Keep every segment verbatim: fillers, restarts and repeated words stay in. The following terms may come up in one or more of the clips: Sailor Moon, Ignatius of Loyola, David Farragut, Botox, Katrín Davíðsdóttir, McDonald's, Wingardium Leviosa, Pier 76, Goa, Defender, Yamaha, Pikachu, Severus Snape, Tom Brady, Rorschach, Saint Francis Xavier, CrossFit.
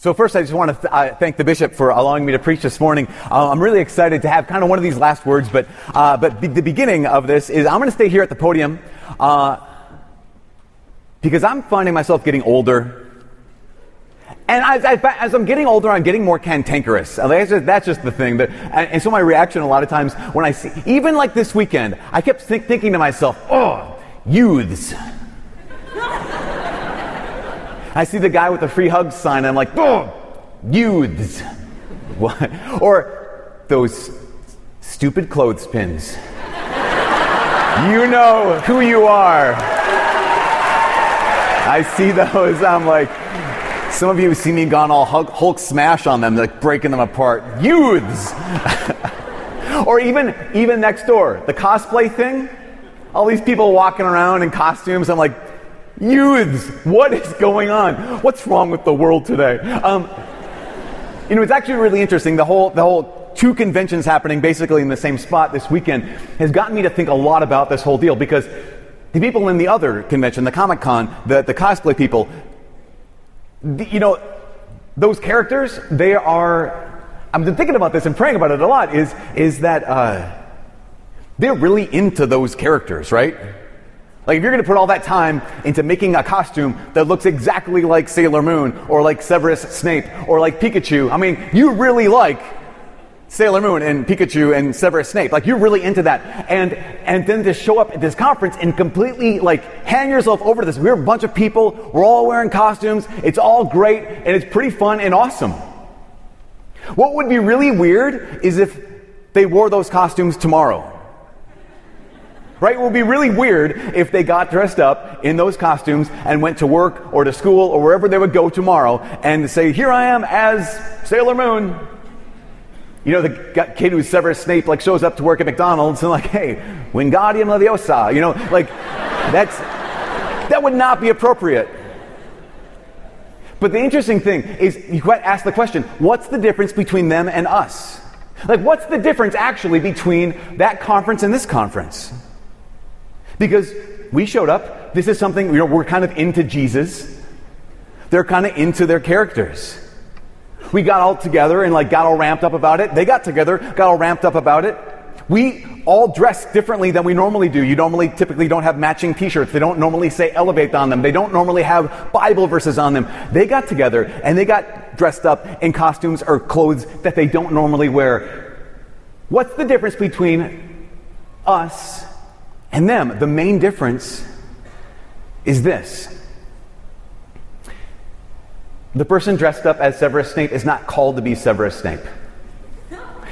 So first, I just want to th- uh, thank the bishop for allowing me to preach this morning. Uh, I'm really excited to have kind of one of these last words, but uh, but be- the beginning of this is I'm going to stay here at the podium uh, because I'm finding myself getting older. And as, as I'm getting older, I'm getting more cantankerous. That's just, that's just the thing. But, and, and so my reaction a lot of times when I see, even like this weekend, I kept think- thinking to myself, oh, youths. I see the guy with the free hugs sign, and I'm like, oh, youths. What? Or those stupid clothespins. You know who you are. I see those, I'm like, some of you have seen me gone all Hulk, Hulk smash on them, like breaking them apart. Youths. Or even, even next door, the cosplay thing. All these people walking around in costumes, I'm like, youths, what is going on? What's wrong with the world today? Um, you know, it's actually really interesting. The whole, the whole two conventions happening basically in the same spot this weekend has gotten me to think a lot about this whole deal, because the people in the other convention, the Comic-Con, the, the cosplay people, the, you know, those characters, they are, I've been thinking about this and praying about it a lot, is, is that uh, they're really into those characters, right? Like, if you're going to put all that time into making a costume that looks exactly like Sailor Moon or like Severus Snape or like Pikachu, I mean, you really like Sailor Moon and Pikachu and Severus Snape. Like, you're really into that. And and then to show up at this conference and completely, like, hand yourself over to this. We're a bunch of people. We're all wearing costumes. It's all great, and it's pretty fun and awesome. What would be really weird is if they wore those costumes tomorrow. Right? It would be really weird if they got dressed up in those costumes and went to work or to school or wherever they would go tomorrow and say, here I am as Sailor Moon. You know, the kid who's Severus Snape, like, shows up to work at McDonald's and like, hey, Wingardium Leviosa. You know, like, that's, that would not be appropriate. But the interesting thing is, you might ask the question, what's the difference between them and us? Like, what's the difference actually between that conference and this conference? Because we showed up, this is something, you know, we're kind of into Jesus. They're kind of into their characters. We got all together and like got all ramped up about it. They got together, got all ramped up about it. We all dress differently than we normally do. You normally typically don't have matching t-shirts. They don't normally say elevate on them. They don't normally have Bible verses on them. They got together and they got dressed up in costumes or clothes that they don't normally wear. What's the difference between us and them? The main difference is this. The person dressed up as Severus Snape is not called to be Severus Snape.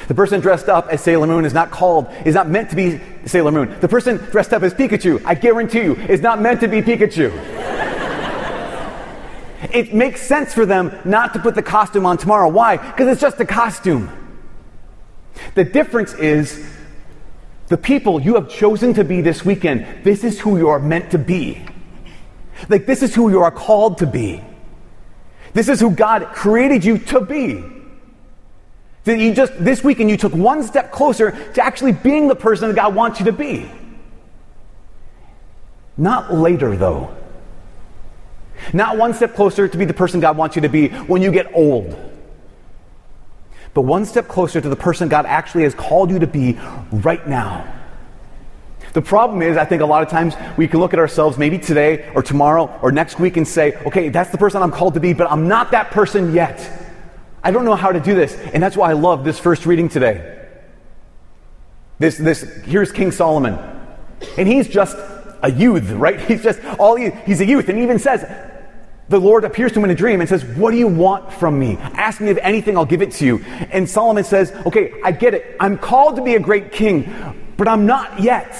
The person dressed up as Sailor Moon is not called, is not meant to be Sailor Moon. The person dressed up as Pikachu, I guarantee you, is not meant to be Pikachu. It makes sense for them not to put the costume on tomorrow. Why? Because it's just a costume. The difference is the people you have chosen to be this weekend, this is who you are meant to be. Like, this is who you are called to be. This is who God created you to be. That you just, this weekend, you took one step closer to actually being the person that God wants you to be. Not later, though. Not one step closer to be the person God wants you to be when you get old. But one step closer to the person God actually has called you to be right now. The problem is, I think a lot of times we can look at ourselves maybe today or tomorrow or next week and say, okay, that's the person I'm called to be, but I'm not that person yet. I don't know how to do this. And that's why I love this first reading today. This, this, here's King Solomon. And he's just a youth, right? He's just all, he, he's a youth. And he even says, the Lord appears to him in a dream and says, what do you want from me? Ask me of anything, I'll give it to you. And Solomon says, okay, I get it. I'm called to be a great king, but I'm not yet.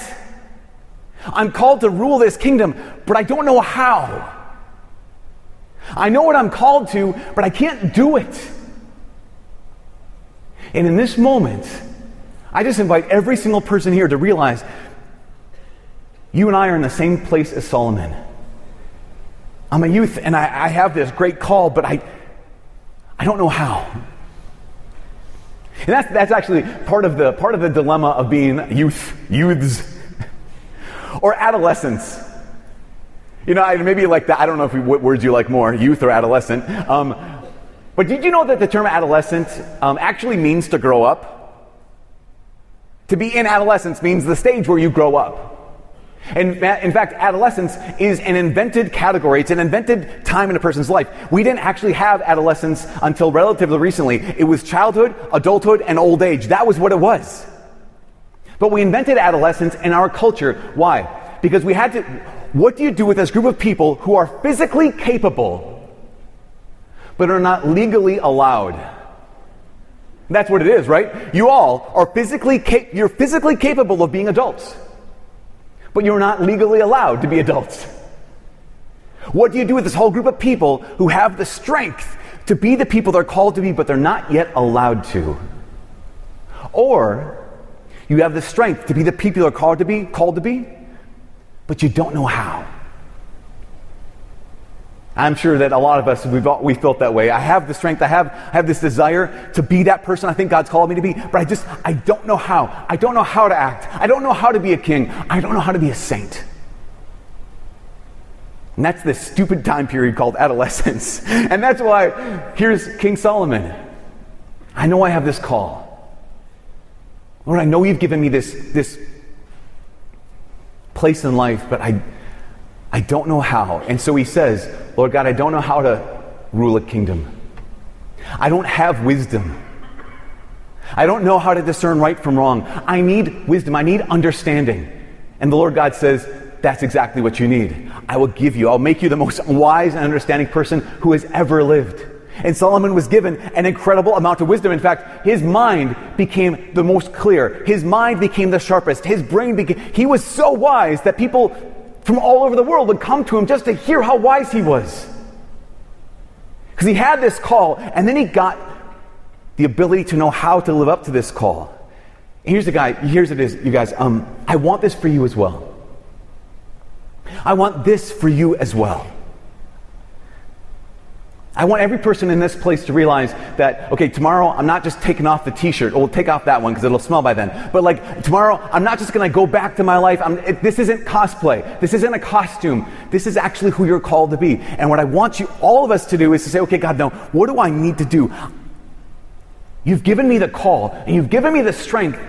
I'm called to rule this kingdom, but I don't know how. I know what I'm called to, but I can't do it. And in this moment, I just invite every single person here to realize you and I are in the same place as Solomon. I'm a youth, and I, I have this great call, but I I don't know how. And that's that's actually part of the part of the dilemma of being youth, youths, or adolescents. You know, I, maybe like that. I don't know if we, what words you like more, youth or adolescent. Um, But did you know that the term adolescent um, actually means to grow up? To be in adolescence means the stage where you grow up. And in fact, adolescence is an invented category. It's an invented time in a person's life. We didn't actually have adolescence until relatively recently. It was childhood, adulthood, and old age. That was what it was. But we invented adolescence in our culture. Why? Because we had to... What do you do with this group of people who are physically capable, but are not legally allowed? That's what it is, right? You all are physically cap- you're physically capable of being adults, but you're not legally allowed to be adults. What do you do with this whole group of people who have the strength to be the people they're called to be, but they're not yet allowed to? Or you have the strength to be the people they're called to be, called to be, but you don't know how. I'm sure that a lot of us, we've all, we felt that way. I have the strength, I have I have this desire to be that person I think God's called me to be, but I just, I don't know how. I don't know how to act. I don't know how to be a king. I don't know how to be a saint. And that's this stupid time period called adolescence. And that's why, here's King Solomon. I know I have this call. Lord, I know you've given me this, this place in life, but I... I don't know how. And so he says, Lord God, I don't know how to rule a kingdom. I don't have wisdom. I don't know how to discern right from wrong. I need wisdom. I need understanding. And the Lord God says, that's exactly what you need. I will give you. I'll make you the most wise and understanding person who has ever lived. And Solomon was given an incredible amount of wisdom. In fact, his mind became the most clear. His mind became the sharpest. His brain became... He was so wise that people... from all over the world would come to him just to hear how wise he was. Because he had this call, and then he got the ability to know how to live up to this call. And here's the guy, here's it is, you guys, um, I want this for you as well. I want this for you as well. I want every person in this place to realize that, okay, tomorrow I'm not just taking off the t-shirt. We'll take off that one because it'll smell by then. But like tomorrow, I'm not just going to go back to my life. I'm, it, this isn't cosplay. This isn't a costume. This is actually who you're called to be. And what I want you, all of us to do is to say, okay, God, now, what do I need to do? You've given me the call and you've given me the strength,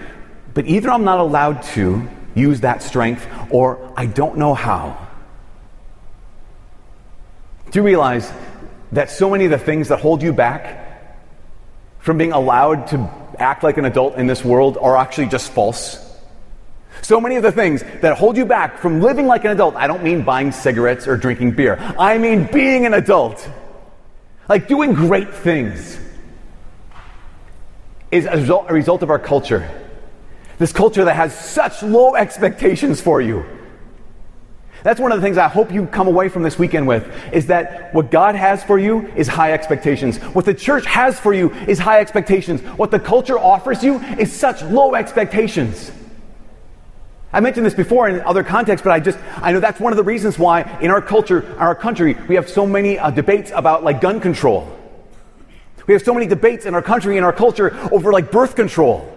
but either I'm not allowed to use that strength or I don't know how. Do you realize that so many of the things that hold you back from being allowed to act like an adult in this world are actually just false? So many of the things that hold you back from living like an adult, I don't mean buying cigarettes or drinking beer. I mean being an adult. Like doing great things is a result, a result of our culture. This culture that has such low expectations for you. That's one of the things I hope you come away from this weekend with, is that what God has for you is high expectations. What the church has for you is high expectations. What the culture offers you is such low expectations. I mentioned this before in other contexts, but I just, I know that's one of the reasons why in our culture, our country, we have so many uh, debates about like gun control. We have so many debates in our country, in our culture, over like birth control.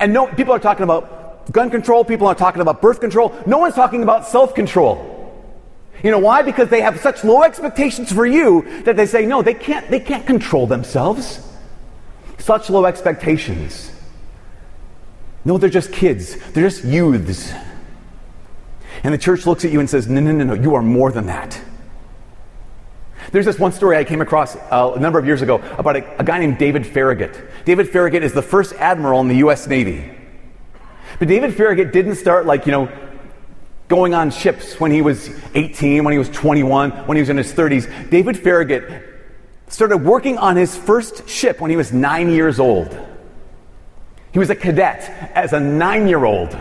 And no, people are talking about gun control, people are talking about birth control. No one's talking about self-control. You know why? Because they have such low expectations for you that they say, no, they can't, they can't control themselves. Such low expectations. No, they're just kids. They're just youths. And the church looks at you and says, no, no, no, no, you are more than that. There's this one story I came across uh, a number of years ago about a, a guy named David Farragut. David Farragut is the first admiral in the U S Navy. But David Farragut didn't start, like, you know, going on ships when he was eighteen, when he was twenty-one, when he was in his thirties. David Farragut started working on his first ship when he was nine years old. He was a cadet as a nine-year-old.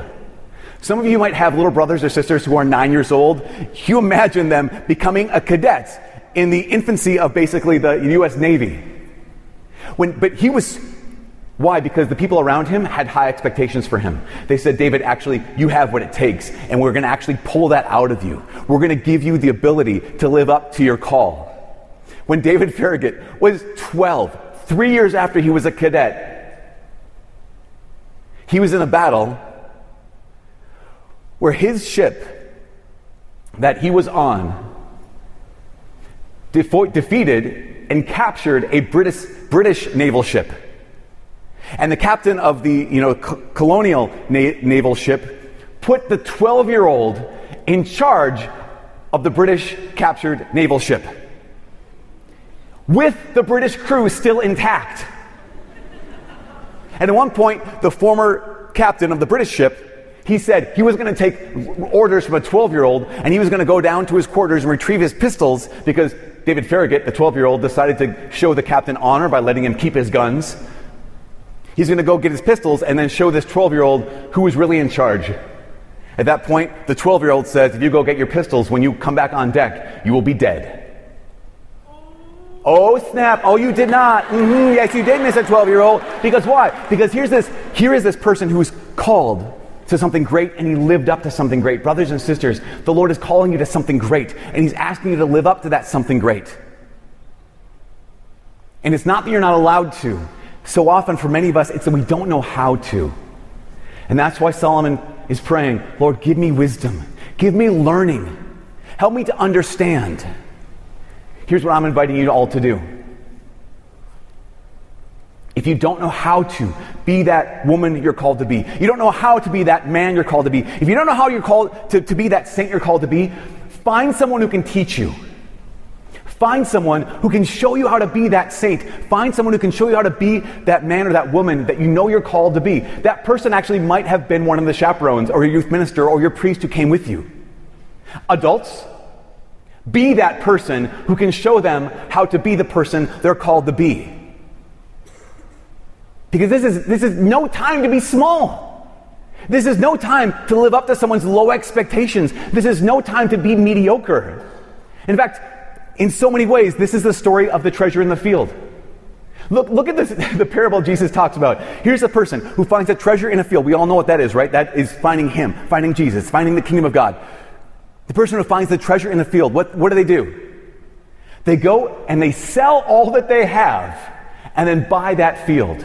Some of you might have little brothers or sisters who are nine years old. You imagine them becoming a cadet in the infancy of basically the U S Navy. When, but he was... Why? Because the people around him had high expectations for him. They said, David, actually, you have what it takes, and we're going to actually pull that out of you. We're going to give you the ability to live up to your call. When David Farragut was twelve, three years after he was a cadet, he was in a battle where his ship that he was on defo- defeated and captured a British British naval ship. And the captain of the, you know, co- colonial na- naval ship put the twelve-year-old in charge of the British captured naval ship, with the British crew still intact. And at one point, the former captain of the British ship, he said he was going to take orders from a twelve-year-old, and he was going to go down to his quarters and retrieve his pistols, because David Farragut, the twelve-year-old, decided to show the captain honor by letting him keep his guns. He's going to go get his pistols and then show this twelve-year-old who was really in charge. At that point, the twelve-year-old says, if you go get your pistols, when you come back on deck, you will be dead. Oh, snap. Oh, you did not. Mm-hmm. Yes, you did, Mister twelve-year-old. Because why? Because here's this, here is this person who's called to something great, and he lived up to something great. Brothers and sisters, the Lord is calling you to something great, and he's asking you to live up to that something great. And it's not that you're not allowed to. So often for many of us, it's that we don't know how to. And that's why Solomon is praying, Lord, give me wisdom. Give me learning. Help me to understand. Here's what I'm inviting you all to do. If you don't know how to be that woman you're called to be, you don't know how to be that man you're called to be, if you don't know how you're called to, to be that saint you're called to be, find someone who can teach you. Find someone who can show you how to be that saint. Find someone who can show you how to be that man or that woman that you know you're called to be. That person actually might have been one of the chaperones or your youth minister or your priest who came with you. Adults, be that person who can show them how to be the person they're called to be. Because this is this is no time to be small. This is no time to live up to someone's low expectations. This is no time to be mediocre. In fact, in so many ways, this is the story of the treasure in the field. Look, look at this, the parable Jesus talks about. Here's a person who finds a treasure in a field. We all know what that is, right? That is finding him, finding Jesus, finding the kingdom of God. The person who finds the treasure in the field, what, what do they do? They go and they sell all that they have and then buy that field.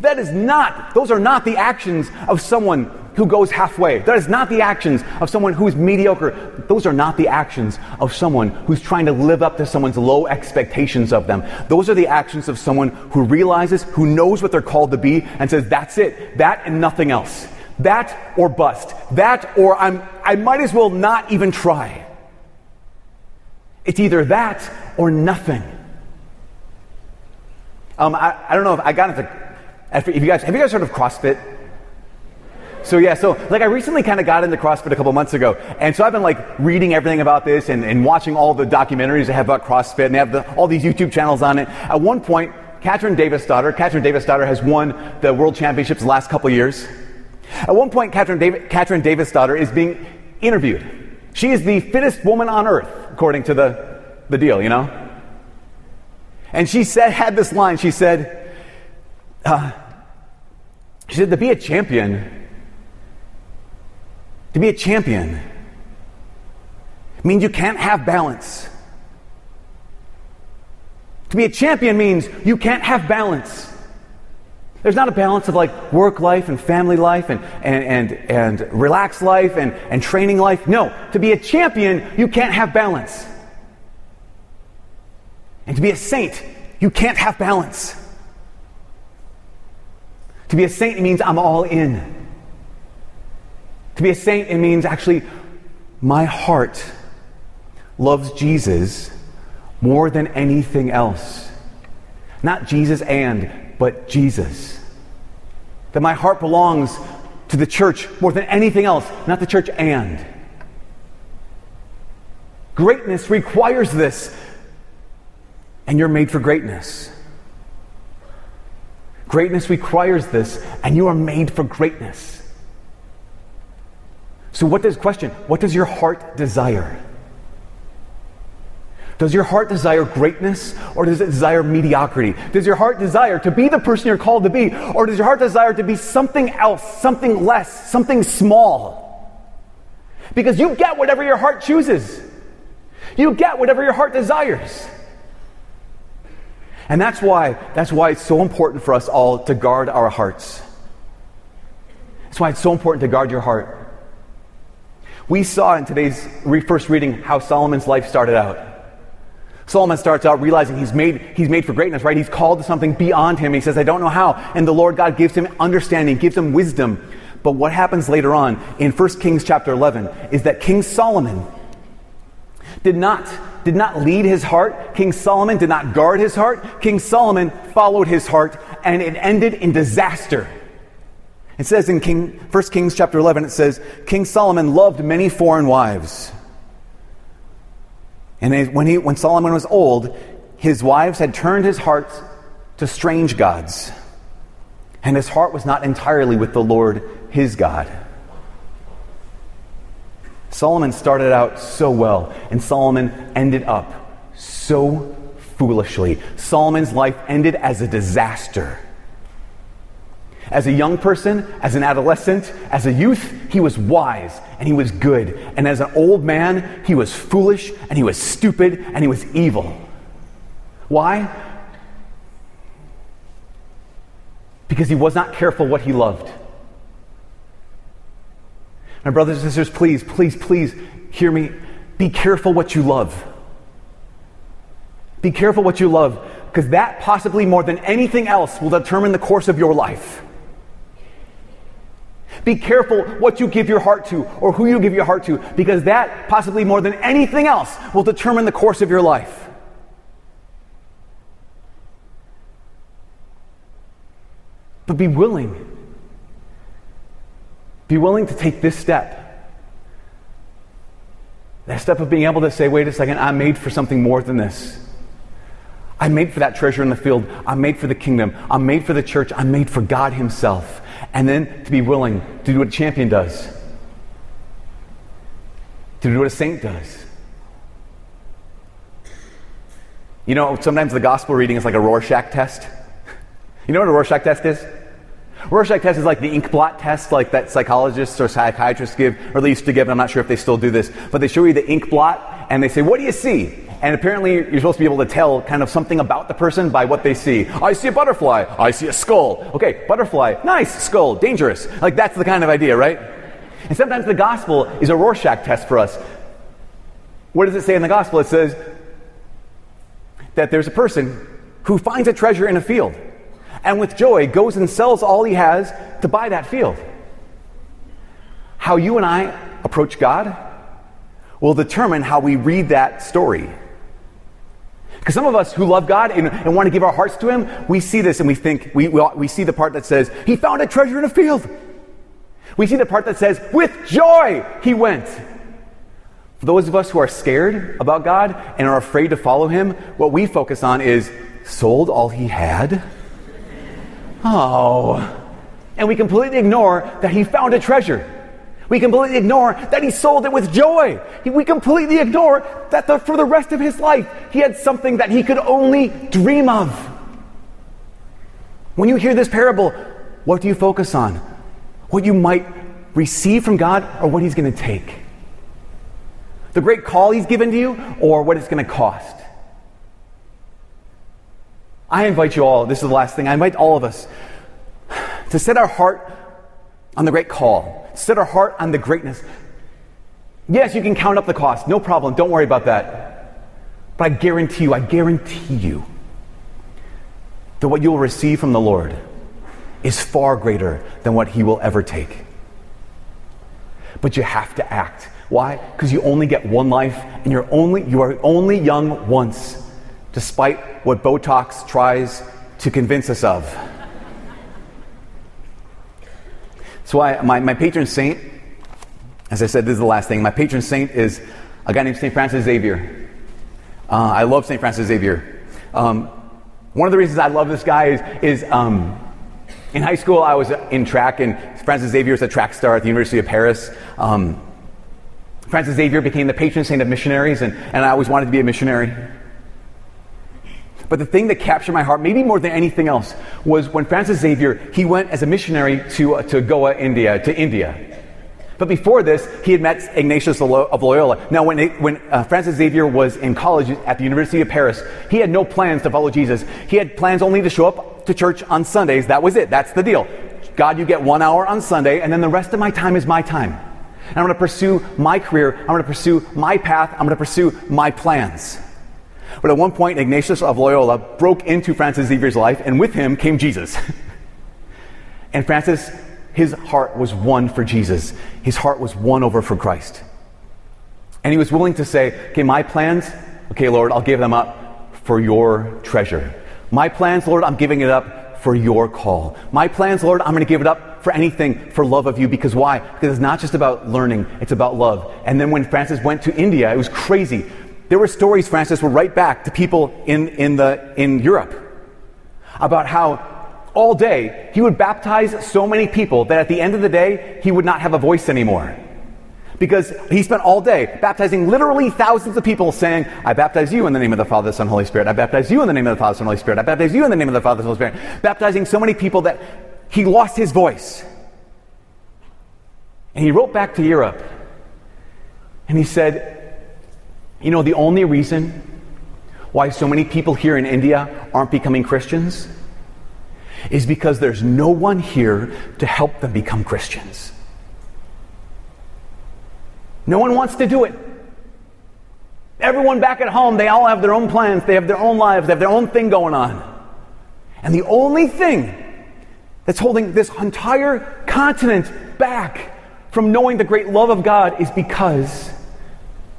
That is not, those are not the actions of someone who goes halfway. That is not the actions of someone who is mediocre. Those are not the actions of someone who's trying to live up to someone's low expectations of them. Those are the actions of someone who realizes, who knows what they're called to be and says, that's it, that and nothing else. That or bust. That or I'm, I might as well not even try. It's either that or nothing. Um, I, I don't know if I got into, if you guys, have you guys heard of CrossFit? So yeah, so like I recently kind of got into CrossFit a couple months ago, and so I've been like reading everything about this and, and watching all the documentaries they have about CrossFit, and they have the, all these YouTube channels on it. At one point, Katrín Davíðsdóttir, Katrín Davíðsdóttir has won the world championships the last couple years. At one point, Katrín Dav- Katrín Davíðsdóttir is being interviewed. She is the fittest woman on earth, according to the, the deal, you know? And she said, had this line, she said, uh, she said, to be a champion, to be a champion means you can't have balance. To be a champion means you can't have balance. There's not a balance of like work life and family life and and and, and relaxed life and, and training life. No, to be a champion, you can't have balance. And to be a saint, you can't have balance. To be a saint, it means I'm all in. To be a saint, it means actually my heart loves Jesus more than anything else. Not Jesus and, but Jesus. That my heart belongs to the church more than anything else, not the church and. Greatness requires this, and you're made for greatness. Greatness requires this, and you are made for greatness. So what does, question, what does your heart desire? Does your heart desire greatness, or does it desire mediocrity? Does your heart desire to be the person you're called to be, or does your heart desire to be something else, something less, something small? Because you get whatever your heart chooses. You get whatever your heart desires. And that's why, that's why it's so important for us all to guard our hearts. That's why it's so important to guard your heart. We saw in today's first reading how Solomon's life started out. Solomon starts out realizing he's made he's made for greatness, right? He's called to something beyond him. He says, I don't know how. And the Lord God gives him understanding, gives him wisdom. But what happens later on in First Kings chapter eleven is that King Solomon did not, did not lead his heart. King Solomon did not guard his heart. King Solomon followed his heart, and it ended in disaster. It says in King, First Kings chapter eleven, it says, King Solomon loved many foreign wives. And when he, when Solomon was old, his wives had turned his heart to strange gods. And his heart was not entirely with the Lord, his God. Solomon started out so well, and Solomon ended up so foolishly. Solomon's life ended as a disaster. As a young person, as an adolescent, as a youth, he was wise and he was good. And as an old man, he was foolish and he was stupid and he was evil. Why? Because he was not careful what he loved. My brothers and sisters, please, please, please hear me. Be careful what you love. Be careful what you love, because that possibly more than anything else will determine the course of your life. Be careful what you give your heart to or who you give your heart to, because that possibly more than anything else will determine the course of your life. But be willing. Be willing to take this step. That step of being able to say, wait a second, I'm made for something more than this. I'm made for that treasure in the field. I'm made for the kingdom. I'm made for the church. I'm made for God himself. And then to be willing to do what a champion does. To do what a saint does. You know, sometimes the gospel reading is like a Rorschach test. You know what a Rorschach test is? Rorschach test is like the ink blot test, like that psychologists or psychiatrists give, or they used to give, and I'm not sure if they still do this, but they show you the ink blot, and they say, what do you see? And apparently you're supposed to be able to tell kind of something about the person by what they see. I see a butterfly. I see a skull. Okay, butterfly. Nice. Skull. Dangerous. Like, that's the kind of idea, right? And sometimes the gospel is a Rorschach test for us. What does it say in the gospel? It says that there's a person who finds a treasure in a field, and with joy goes and sells all he has to buy that field. How you and I approach God will determine how we read that story. Because some of us who love God and, and want to give our hearts to him, we see this and we think, we, we, we see the part that says, he found a treasure in a field. We see the part that says, with joy he went. For those of us who are scared about God and are afraid to follow him, what we focus on is, sold all he had? Oh, and we completely ignore that he found a treasure. We completely ignore that he sold it with joy. We completely ignore that the, for the rest of his life, he had something that he could only dream of. When you hear this parable, what do you focus on? What you might receive from God, or what he's going to take? The great call he's given to you, or what it's going to cost? I invite you all, this is the last thing, I invite all of us to set our heart on the great call. Set our heart on the greatness. Yes, you can count up the cost. No problem. Don't worry about that. But I guarantee you, I guarantee you that what you will receive from the Lord is far greater than what he will ever take. But you have to act. Why? Because you only get one life, and you're only, you are only young once. Despite what Botox tries to convince us of. That's why my, my patron saint, as I said, this is the last thing, my patron saint is a guy named Saint Francis Xavier. Uh, I love Saint Francis Xavier. Um, one of the reasons I love this guy is, is um, in high school I was in track, and Francis Xavier was a track star at the University of Paris. Um, Francis Xavier became the patron saint of missionaries, and, and I always wanted to be a missionary. But the thing that captured my heart, maybe more than anything else, was when Francis Xavier, he went as a missionary to, uh, to Goa, India, to India. But before this, he had met Ignatius of Loyola. Now, when, it, when uh, Francis Xavier was in college at the University of Paris, he had no plans to follow Jesus. He had plans only to show up to church on Sundays. That was it. That's the deal. God, you get one hour on Sunday, and then the rest of my time is my time. And I'm going to pursue my career. I'm going to pursue my path. I'm going to pursue my plans. But at one point, Ignatius of Loyola broke into Francis Xavier's life, and with him came Jesus. And Francis, his heart was won for Jesus. His heart was won over for Christ. And he was willing to say, okay, my plans, okay, Lord, I'll give them up for your treasure. My plans, Lord, I'm giving it up for your call. My plans, Lord, I'm going to give it up for anything for love of you. Because why? Because it's not just about learning, it's about love. And then when Francis went to India, it was crazy. There were stories, Francis, were right back to people in, in, the, in Europe about how all day he would baptize so many people that at the end of the day he would not have a voice anymore. Because he spent all day baptizing literally thousands of people, saying, I baptize you in the name of the Father, the Son, Holy Spirit. I baptize you in the name of the Father, Son, Holy Spirit. I baptize you in the name of the Father, Son, Holy Spirit. Baptizing so many people that he lost his voice. And he wrote back to Europe. And he said, you know, the only reason why so many people here in India aren't becoming Christians is because there's no one here to help them become Christians. No one wants to do it. Everyone back at home, they all have their own plans, they have their own lives, they have their own thing going on. And the only thing that's holding this entire continent back from knowing the great love of God is because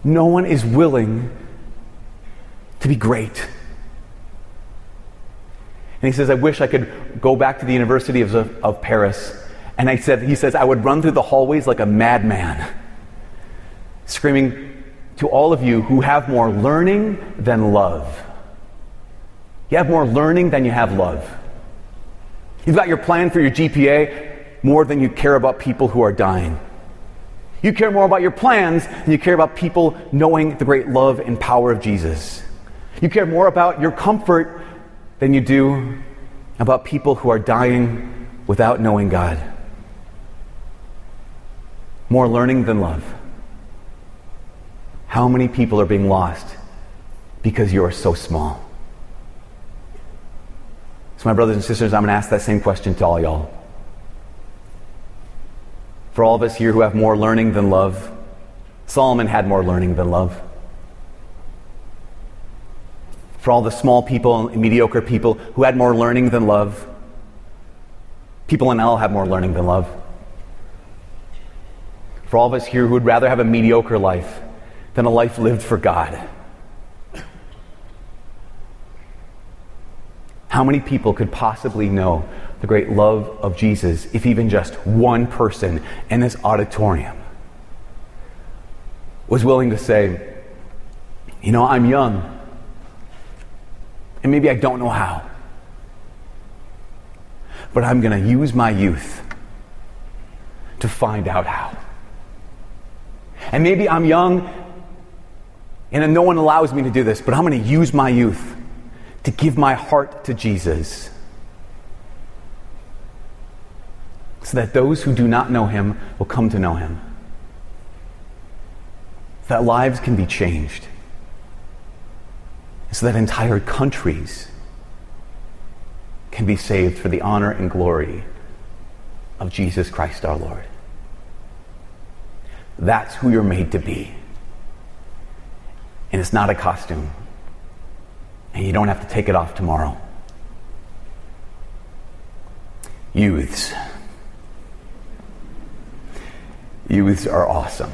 no one is willing to be great. And he says, I wish I could go back to the University of, of Paris. And I said, he says, I would run through the hallways like a madman, screaming to all of you who have more learning than love. You have more learning than you have love. You've got your plan for your G P A more than you care about people who are dying. You care more about your plans than you care about people knowing the great love and power of Jesus. You care more about your comfort than you do about people who are dying without knowing God. More learning than love. How many people are being lost because you are so small? So my brothers and sisters, I'm going to ask that same question to all y'all. For all of us here who have more learning than love, Solomon had more learning than love. For all the small people and mediocre people who had more learning than love, people in hell have more learning than love. For all of us here who would rather have a mediocre life than a life lived for God, how many people could possibly know the great love of Jesus if even just one person in this auditorium was willing to say, you know, I'm young, and maybe I don't know how, but I'm going to use my youth to find out how. And maybe I'm young and no one allows me to do this, but I'm going to use my youth to give my heart to Jesus so that those who do not know him will come to know him. That lives can be changed. So that entire countries can be saved for the honor and glory of Jesus Christ our Lord. That's who you're made to be. And it's not a costume. And you don't have to take it off tomorrow. Youths. Youths are awesome.